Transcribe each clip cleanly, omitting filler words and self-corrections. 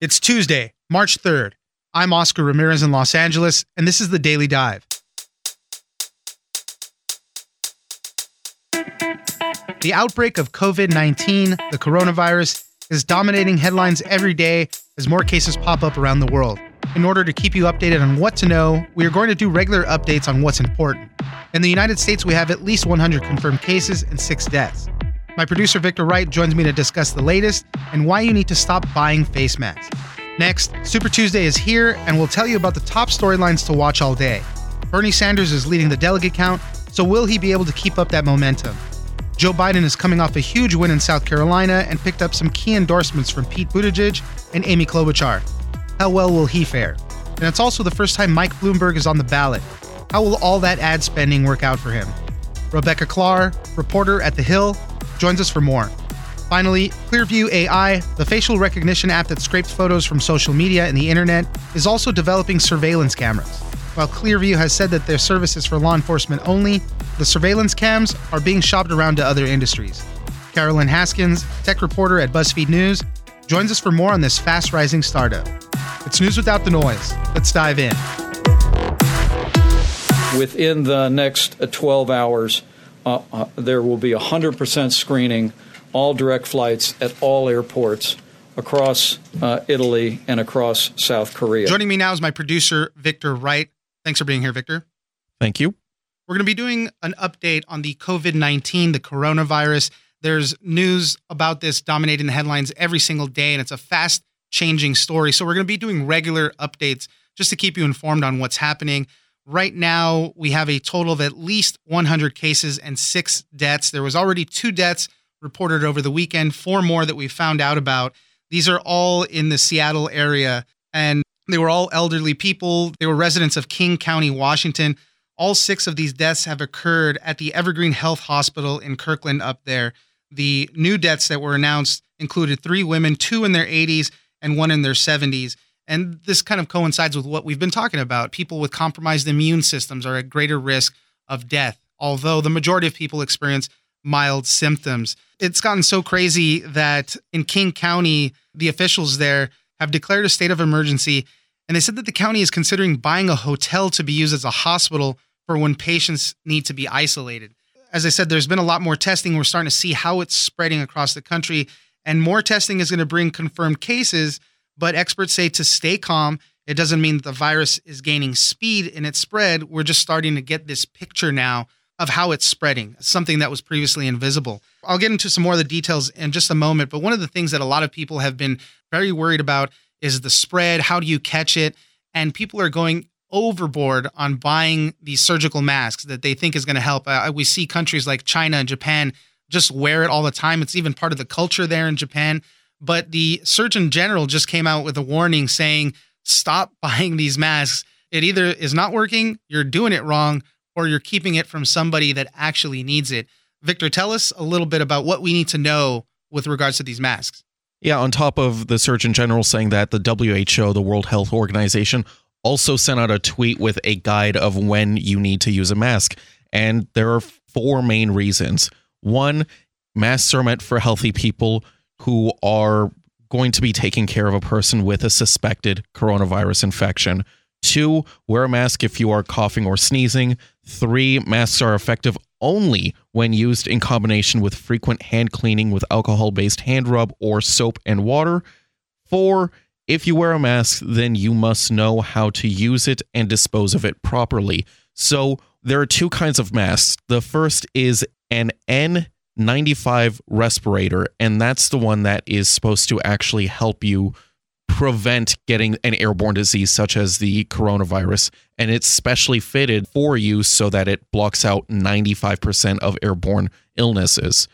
It's Tuesday, March 3rd. I'm Oscar Ramirez in Los Angeles, and this is The Daily Dive. The outbreak of COVID-19, the coronavirus, is dominating headlines every day as more cases pop up around the world. In order to keep you updated on what to know, we are going to do regular updates on what's important. In the United States, we have at least 100 confirmed cases and 6 deaths. My producer, Victor Wright, joins me to discuss the latest and why you need to stop buying face masks. Next, Super Tuesday is here, and we'll tell you about the top storylines to watch all day. Bernie Sanders is leading the delegate count, so will he be able to keep up that momentum? Joe Biden is coming off a huge win in South Carolina and picked up some key endorsements from Pete Buttigieg and Amy Klobuchar. How well will he fare? And it's also the first time Mike Bloomberg is on the ballot. How will all that ad spending work out for him? Rebecca Klar, reporter at The Hill, joins us for more. Finally, Clearview AI, the facial recognition app that scrapes photos from social media and the internet, is also developing surveillance cameras. While Clearview has said that their service is for law enforcement only, the surveillance cams are being shopped around to other industries. Caroline Haskins, tech reporter at BuzzFeed News, joins us for more on this fast-rising startup. It's news without the noise. Let's dive in. Within the next 12 hours, there will be 100% screening, all direct flights at all airports across Italy and across South Korea. Joining me now is my producer, Victor Wright. Thanks for being here, Victor. Thank you. We're going to be doing an update on the COVID-19, the coronavirus. There's news about this dominating the headlines every single day, and it's a fast-changing story. So we're going to be doing regular updates just to keep you informed on what's happening. Right now, we have a total of at least 100 cases and 6 deaths. There was already 2 deaths reported over the weekend, 4 more that we found out about. These are all in the Seattle area, and they were all elderly people. They were residents of King County, Washington. All 6 of these deaths have occurred at the Evergreen Health Hospital in Kirkland up there. The new deaths that were announced included 3 women, 2 in their 80s and 1 in their 70s. And this kind of coincides with what we've been talking about. People with compromised immune systems are at greater risk of death, although the majority of people experience mild symptoms. It's gotten so crazy that in King County, the officials there have declared a state of emergency, and they said that the county is considering buying a hotel to be used as a hospital for when patients need to be isolated. As I said, there's been a lot more testing. We're starting to see how it's spreading across the country, and more testing is going to bring confirmed cases. But experts say to stay calm. It doesn't mean that the virus is gaining speed in its spread. We're just starting to get this picture now of how it's spreading, something that was previously invisible. I'll get into some more of the details in just a moment. But one of the things that a lot of people have been very worried about is the spread. How do you catch it? And people are going overboard on buying these surgical masks that they think is going to help. We see countries like China and Japan just wear it all the time. It's even part of the culture there in Japan. But the Surgeon General just came out with a warning saying, stop buying these masks. It either is not working, you're doing it wrong, or you're keeping it from somebody that actually needs it. Victor, tell us a little bit about what we need to know with regards to these masks. Yeah, on top of the Surgeon General saying that, the WHO, the World Health Organization, also sent out a tweet with a guide of when you need to use a mask. And there are 4 main reasons. 1, masks are meant for healthy people who are going to be taking care of a person with a suspected coronavirus infection. 2, wear a mask if you are coughing or sneezing. 3, masks are effective only when used in combination with frequent hand cleaning with alcohol-based hand rub or soap and water. 4, if you wear a mask, then you must know how to use it and dispose of it properly. So there are 2 kinds of masks. The first is an N95 respirator, and that's the one that is supposed to actually help you prevent getting an airborne disease such as the coronavirus, and it's specially fitted for you so that it blocks out 95% of airborne illnesses.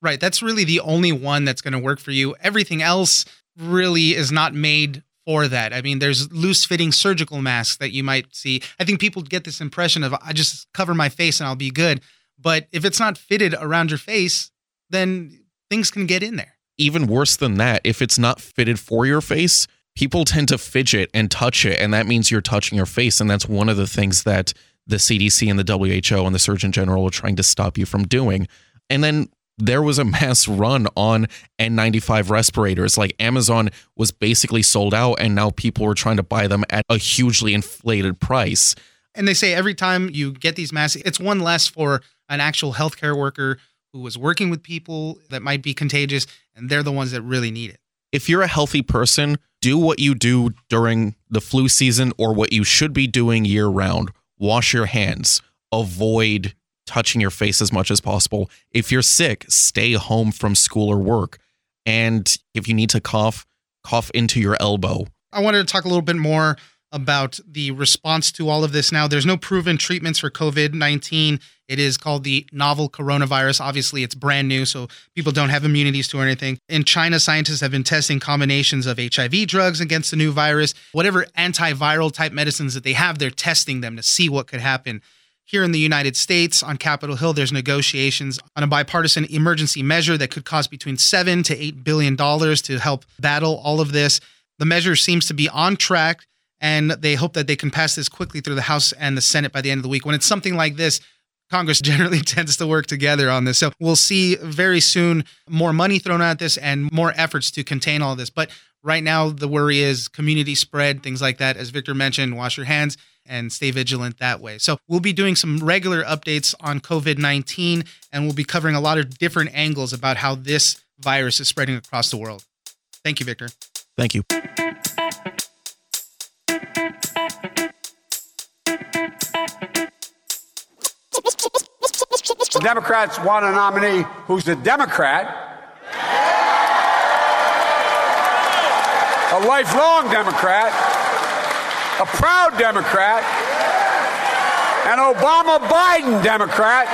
Right, that's really the only one that's going to work for you. Everything else really is not made for that. I mean, there's loose-fitting surgical masks that you might see. I think people get this impression of, I just cover my face and I'll be good. But if it's not fitted around your face, then things can get in there. Even worse than that, if it's not fitted for your face, people tend to fidget and touch it. And that means you're touching your face. And that's one of the things that the CDC and the WHO and the Surgeon General are trying to stop you from doing. And then there was a mass run on N95 respirators. Like Amazon was basically sold out, and now people were trying to buy them at a hugely inflated price. And they say every time you get these masks, it's one less for an actual healthcare worker who was working with people that might be contagious, and they're the ones that really need it. If you're a healthy person, do what you do during the flu season or what you should be doing year round. Wash your hands. Avoid touching your face as much as possible. If you're sick, stay home from school or work. And if you need to cough, cough into your elbow. I wanted to talk a little bit more about the response to all of this now. There's no proven treatments for COVID-19. It is called the novel coronavirus. Obviously, it's brand new, so people don't have immunities to or anything. In China, scientists have been testing combinations of HIV drugs against the new virus. Whatever antiviral type medicines that they have, they're testing them to see what could happen. Here in the United States, on Capitol Hill, there's negotiations on a bipartisan emergency measure that could cost between $7 to $8 billion to help battle all of this. The measure seems to be on track, and they hope that they can pass this quickly through the House and the Senate by the end of the week. When it's something like this, Congress generally tends to work together on this. So we'll see very soon more money thrown at this and more efforts to contain all this. But right now, the worry is community spread, things like that. As Victor mentioned, wash your hands and stay vigilant that way. So we'll be doing some regular updates on COVID-19, and we'll be covering a lot of different angles about how this virus is spreading across the world. Thank you, Victor. Thank you. The Democrats want a nominee who's a Democrat, a lifelong Democrat, a proud Democrat, an Obama-Biden Democrat,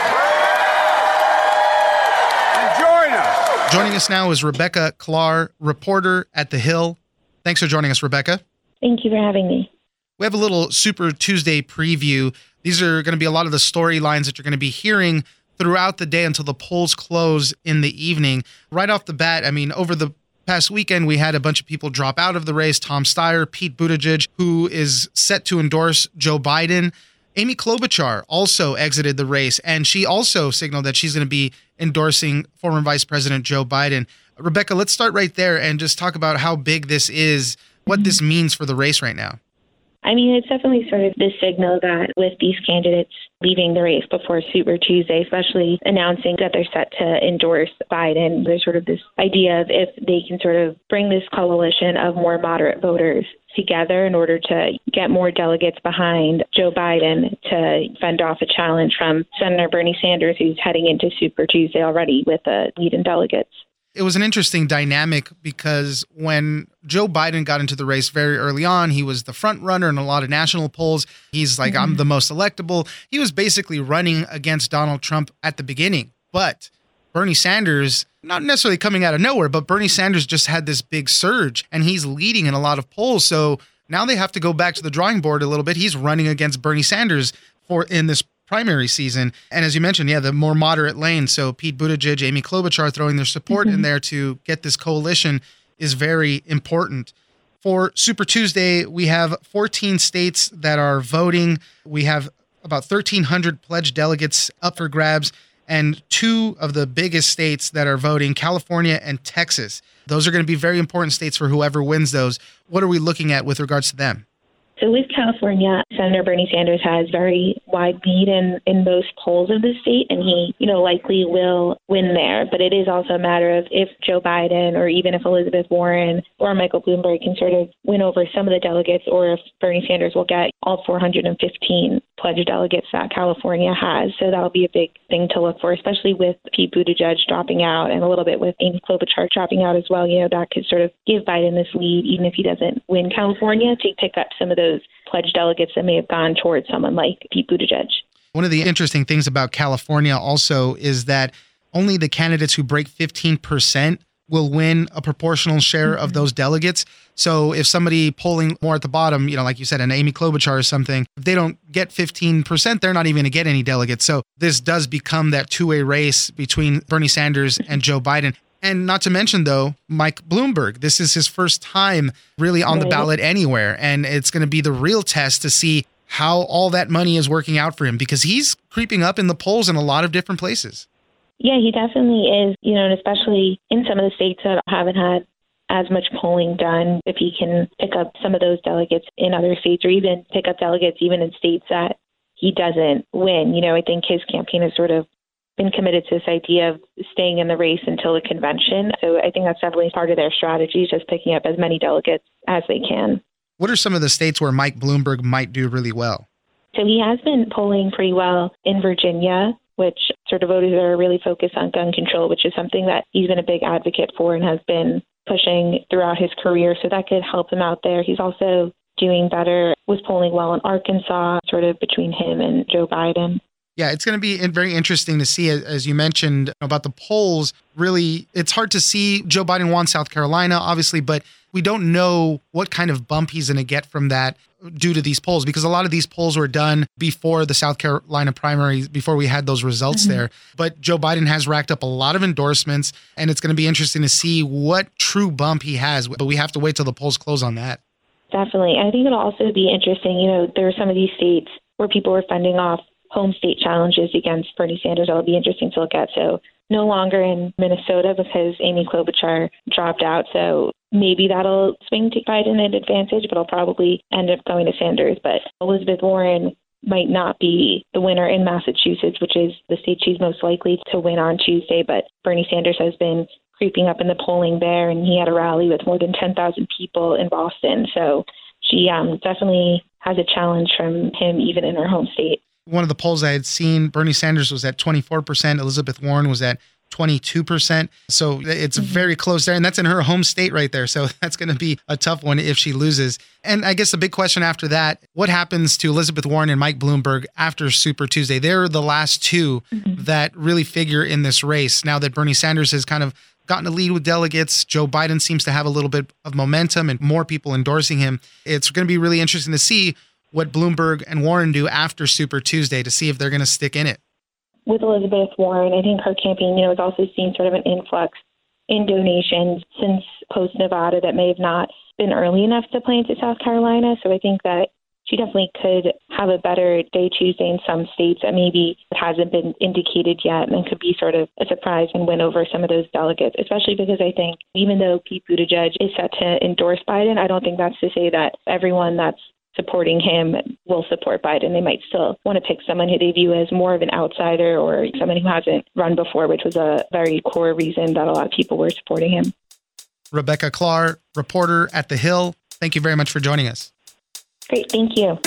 and join us. Joining us now is Rebecca Klar, reporter at The Hill. Thanks for joining us, Rebecca. Thank you for having me. We have a little Super Tuesday preview. These are going to be a lot of the storylines that you're going to be hearing throughout the day until the polls close in the evening. Right off the bat, I mean, over the past weekend, we had a bunch of people drop out of the race. Tom Steyer, Pete Buttigieg, who is set to endorse Joe Biden. Amy Klobuchar also exited the race, and she also signaled that she's going to be endorsing former Vice President Joe Biden. Rebecca, let's start right there and just talk about how big this is, what this means for the race right now. I mean, it's definitely sort of the signal that with these candidates leaving the race before Super Tuesday, especially announcing that they're set to endorse Biden, there's sort of this idea of if they can sort of bring this coalition of more moderate voters together in order to get more delegates behind Joe Biden to fend off a challenge from Senator Bernie Sanders, who's heading into Super Tuesday already with a lead in delegates. It was an interesting dynamic because when Joe Biden got into the race very early on, he was the front runner in a lot of national polls. He's like, I'm the most electable. He was basically running against Donald Trump at the beginning. But Bernie Sanders, not necessarily coming out of nowhere, but Bernie Sanders just had this big surge and he's leading in a lot of polls. So now they have to go back to the drawing board a little bit. He's running against Bernie Sanders in this primary season. And as you mentioned, the more moderate lane. So Pete Buttigieg, Amy Klobuchar throwing their support in there to get this coalition is very important. For Super Tuesday, we have 14 states that are voting. We have about 1,300 pledged delegates up for grabs and two of the biggest states that are voting, California and Texas. Those are going to be very important states for whoever wins those. What are we looking at with regards to them? So with California, Senator Bernie Sanders has very wide lead in most polls of the state, and he, likely will win there. But it is also a matter of if Joe Biden or even if Elizabeth Warren or Michael Bloomberg can sort of win over some of the delegates, or if Bernie Sanders will get all 415 pledged delegates that California has. So that'll be a big thing to look for, especially with Pete Buttigieg dropping out and a little bit with Amy Klobuchar dropping out as well. That could sort of give Biden this lead, even if he doesn't win California, to pick up some of those pledged delegates that may have gone towards someone like Pete Buttigieg. One of the interesting things about California also is that only the candidates who break 15% will win a proportional share of those delegates. So if somebody polling more at the bottom, like you said, an Amy Klobuchar or something, if they don't get 15%, they're not even going to get any delegates. So this does become that two-way race between Bernie Sanders and Joe Biden. And not to mention, though, Mike Bloomberg. This is his first time really on the ballot anywhere. And it's going to be the real test to see how all that money is working out for him, because he's creeping up in the polls in a lot of different places. Yeah, he definitely is, you know, and especially in some of the states that haven't had as much polling done, if he can pick up some of those delegates in other states or even pick up delegates even in states that he doesn't win. You know, I think his campaign has sort of been committed to this idea of staying in the race until the convention. So I think that's definitely part of their strategy, just picking up as many delegates as they can. What are some of the states where Mike Bloomberg might do really well? So he has been polling pretty well in Virginia, which sort of voters are really focused on gun control, which is something that he's been a big advocate for and has been pushing throughout his career. So that could help him out there. He's also doing better, was polling well in Arkansas, sort of between him and Joe Biden. Yeah, it's going to be very interesting to see, as you mentioned, about the polls. Really, it's hard to see. Joe Biden won South Carolina, obviously, but we don't know what kind of bump he's going to get from that due to these polls, because a lot of these polls were done before the South Carolina primaries, before we had those results there. But Joe Biden has racked up a lot of endorsements, and it's going to be interesting to see what true bump he has. But we have to wait till the polls close on that. Definitely. I think it'll also be interesting. You know, there are some of these states where people were funding off home state challenges against Bernie Sanders. That'll be interesting to look at. So no longer in Minnesota because Amy Klobuchar dropped out. So maybe that'll swing to Biden an advantage, but it'll probably end up going to Sanders. But Elizabeth Warren might not be the winner in Massachusetts, which is the state she's most likely to win on Tuesday. But Bernie Sanders has been creeping up in the polling there, and he had a rally with more than 10,000 people in Boston. So she definitely has a challenge from him, even in her home state. One of the polls I had seen, Bernie Sanders was at 24%. Elizabeth Warren was at 22%. So it's very close there. And that's in her home state right there. So that's going to be a tough one if she loses. And I guess the big question after that, what happens to Elizabeth Warren and Mike Bloomberg after Super Tuesday? They're the last two that really figure in this race now that Bernie Sanders has kind of gotten a lead with delegates. Joe Biden seems to have a little bit of momentum and more people endorsing him. It's going to be really interesting to see what Bloomberg and Warren do after Super Tuesday to see if they're going to stick in it. With Elizabeth Warren, I think her campaign, you know, has also seen sort of an influx in donations since post-Nevada that may have not been early enough to play into South Carolina. So I think that she definitely could have a better day Tuesday in some states that maybe hasn't been indicated yet and could be sort of a surprise and win over some of those delegates, especially because I think even though Pete Buttigieg is set to endorse Biden, I don't think that's to say that everyone that's supporting him will support Biden. They might still want to pick someone who they view as more of an outsider or someone who hasn't run before, which was a very core reason that a lot of people were supporting him. Rebecca Klar, reporter at The Hill, thank you very much for joining us. Great, thank you.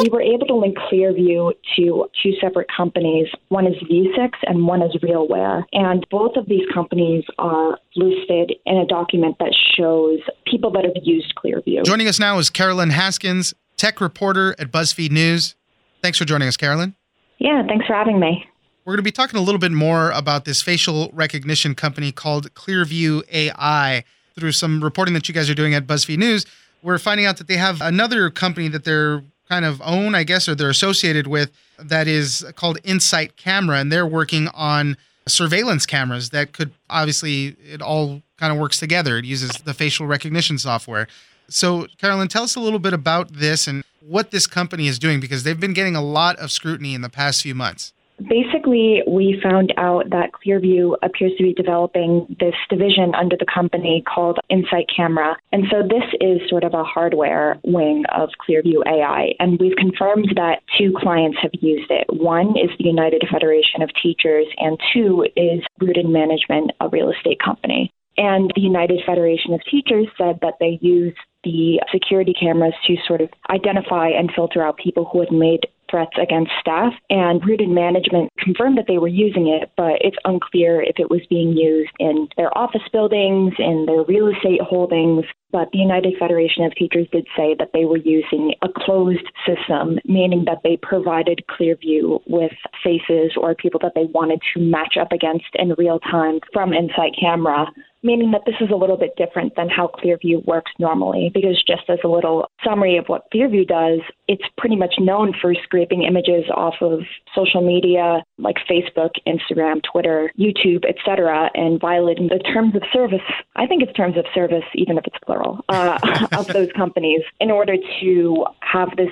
We were able to link Clearview to two separate companies. One is V6 and one is RealWare. And both of these companies are listed in a document that shows people that have used Clearview. Joining us now is Caroline Haskins, tech reporter at BuzzFeed News. Thanks for joining us, Caroline. Yeah, thanks for having me. We're going to be talking a little bit more about this facial recognition company called Clearview AI through some reporting that you guys are doing at BuzzFeed News. We're finding out that they have another company that they're kind of own, I guess, or they're associated with, that is called Insight Camera, and they're working on surveillance cameras that could, obviously, it all kind of works together. It uses the facial recognition software. So, Caroline, tell us a little bit about this and what this company is doing, because they've been getting a lot of scrutiny in the past few months. Basically, we found out that Clearview appears to be developing this division under the company called Insight Camera. And so this is sort of a hardware wing of Clearview AI. And we've confirmed that two clients have used it. One is the United Federation of Teachers, and two is Rooted Management, a real estate company. And the United Federation of Teachers said that they use the security cameras to sort of identify and filter out people who had made threats against staff, and Rooted Management confirmed that they were using it, but it's unclear if it was being used in their office buildings, in their real estate holdings. But the United Federation of Teachers did say that they were using a closed system, meaning that they provided Clearview with faces or people that they wanted to match up against in real time from Insight Camera meaning that this is a little bit different than how Clearview works normally, because just as a little summary of what Clearview does, it's pretty much known for scraping images off of social media like Facebook, Instagram, Twitter, YouTube, etc., and violating the terms of service. I think it's terms of service, even if it's plural, of those companies in order to have this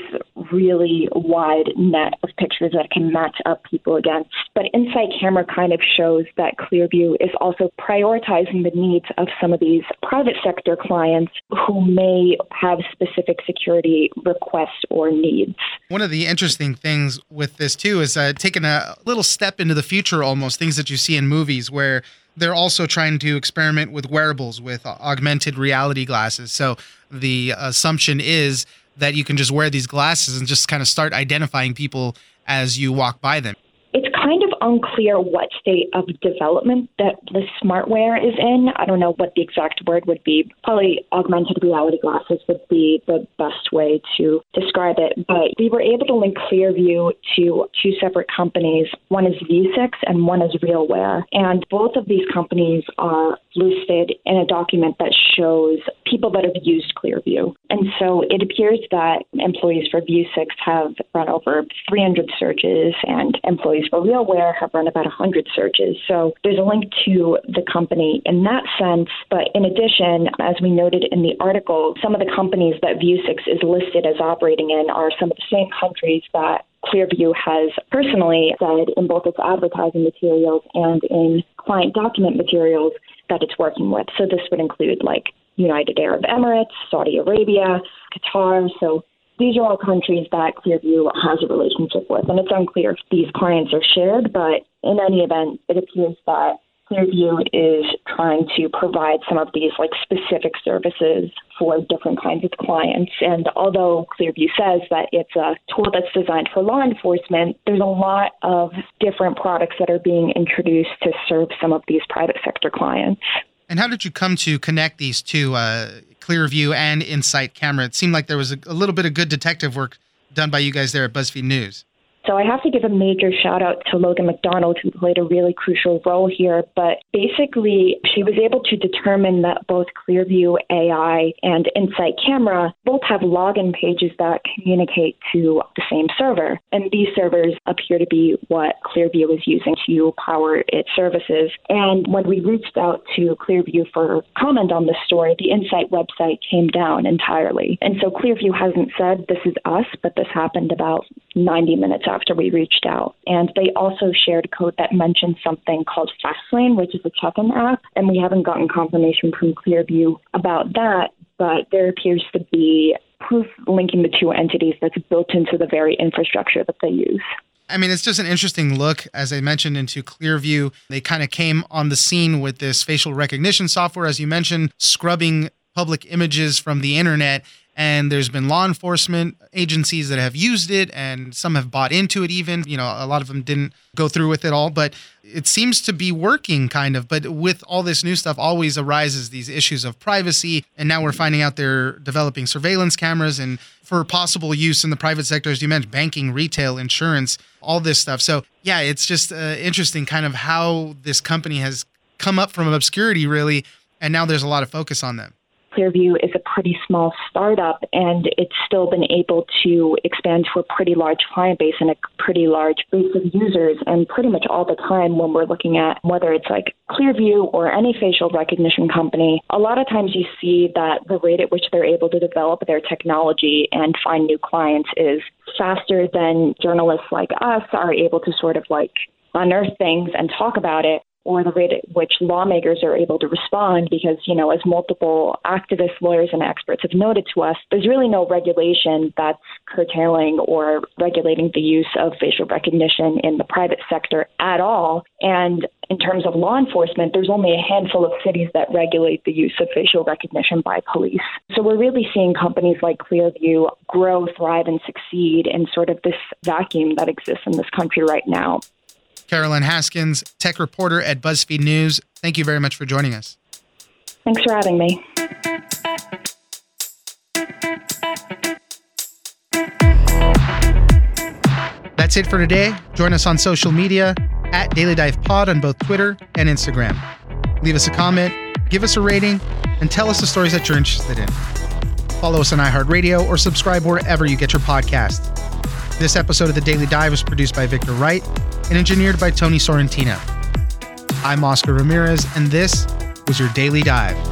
really wide net of pictures that can match up people against. But Insight Camera kind of shows that Clearview is also prioritizing the needs of some of these private sector clients who may have specific security requests or needs. One of the interesting things with this, too, is taking a little step into the future almost, things that you see in movies where they're also trying to experiment with wearables, with augmented reality glasses. So the assumption is that you can just wear these glasses and just kind of start identifying people as you walk by them. It's kind of unclear what state of development that the smartware is in. I don't know what the exact word would be. Probably augmented reality glasses would be the best way to describe it. But we were able to link Clearview to two separate companies. One is V6 and one is RealWare. And both of these companies are listed in a document that shows people that have used Clearview. And so it appears that employees for V6 have run over 300 searches and employees for RealWare have run about 100 searches. So there's a link to the company in that sense. But in addition, as we noted in the article, some of the companies that V6 is listed as operating in are some of the same countries that Clearview has personally said in both its advertising materials and in client document materials that it's working with. So this would include like United Arab Emirates, Saudi Arabia, Qatar. So these are all countries that Clearview has a relationship with, and it's unclear if these clients are shared, but in any event, it appears that Clearview is trying to provide some of these like specific services for different kinds of clients. And although Clearview says that it's a tool that's designed for law enforcement, there's a lot of different products that are being introduced to serve some of these private sector clients. And how did you come to connect these two, Clearview and Insight Camera? It seemed like there was a little bit of good detective work done by you guys there at BuzzFeed News. So I have to give a major shout out to Logan McDonald, who played a really crucial role here. But basically, she was able to determine that both Clearview AI and Insight Camera both have login pages that communicate to the same server. And these servers appear to be what Clearview is using to power its services. And when we reached out to Clearview for comment on this story, the Insight website came down entirely. And so Clearview hasn't said this is us, but this happened about 90 minutes after we reached out. And they also shared code that mentioned something called Fastlane, which is a check-in app. And we haven't gotten confirmation from Clearview about that, but there appears to be proof linking the two entities that's built into the very infrastructure that they use. I mean, it's just an interesting look, as I mentioned, into Clearview. They kind of came on the scene with this facial recognition software, as you mentioned, scrubbing public images from the internet. And there's been law enforcement agencies that have used it, and some have bought into it even. You know, a lot of them didn't go through with it all, but it seems to be working kind of. But with all this new stuff always arises these issues of privacy. And now we're finding out they're developing surveillance cameras and for possible use in the private sector, as you mentioned, banking, retail, insurance, all this stuff. So, yeah, it's just interesting kind of how this company has come up from obscurity, really. And now there's a lot of focus on them. Clearview is a pretty small startup, and it's still been able to expand to a pretty large client base and a pretty large base of users. And pretty much all the time when we're looking at whether it's like Clearview or any facial recognition company, a lot of times you see that the rate at which they're able to develop their technology and find new clients is faster than journalists like us are able to sort of like unearth things and talk about it, or the rate at which lawmakers are able to respond because, you know, as multiple activists, lawyers, and experts have noted to us, there's really no regulation that's curtailing or regulating the use of facial recognition in the private sector at all. And in terms of law enforcement, there's only a handful of cities that regulate the use of facial recognition by police. So we're really seeing companies like Clearview grow, thrive, and succeed in sort of this vacuum that exists in this country right now. Caroline Haskins, tech reporter at BuzzFeed News. Thank you very much for joining us. Thanks for having me. That's it for today. Join us on social media at Daily Dive Pod on both Twitter and Instagram. Leave us a comment, give us a rating, and tell us the stories that you're interested in. Follow us on iHeartRadio or subscribe wherever you get your podcasts. This episode of The Daily Dive was produced by Victor Wright and engineered by Tony Sorrentino. I'm Oscar Ramirez, and this was your Daily Dive.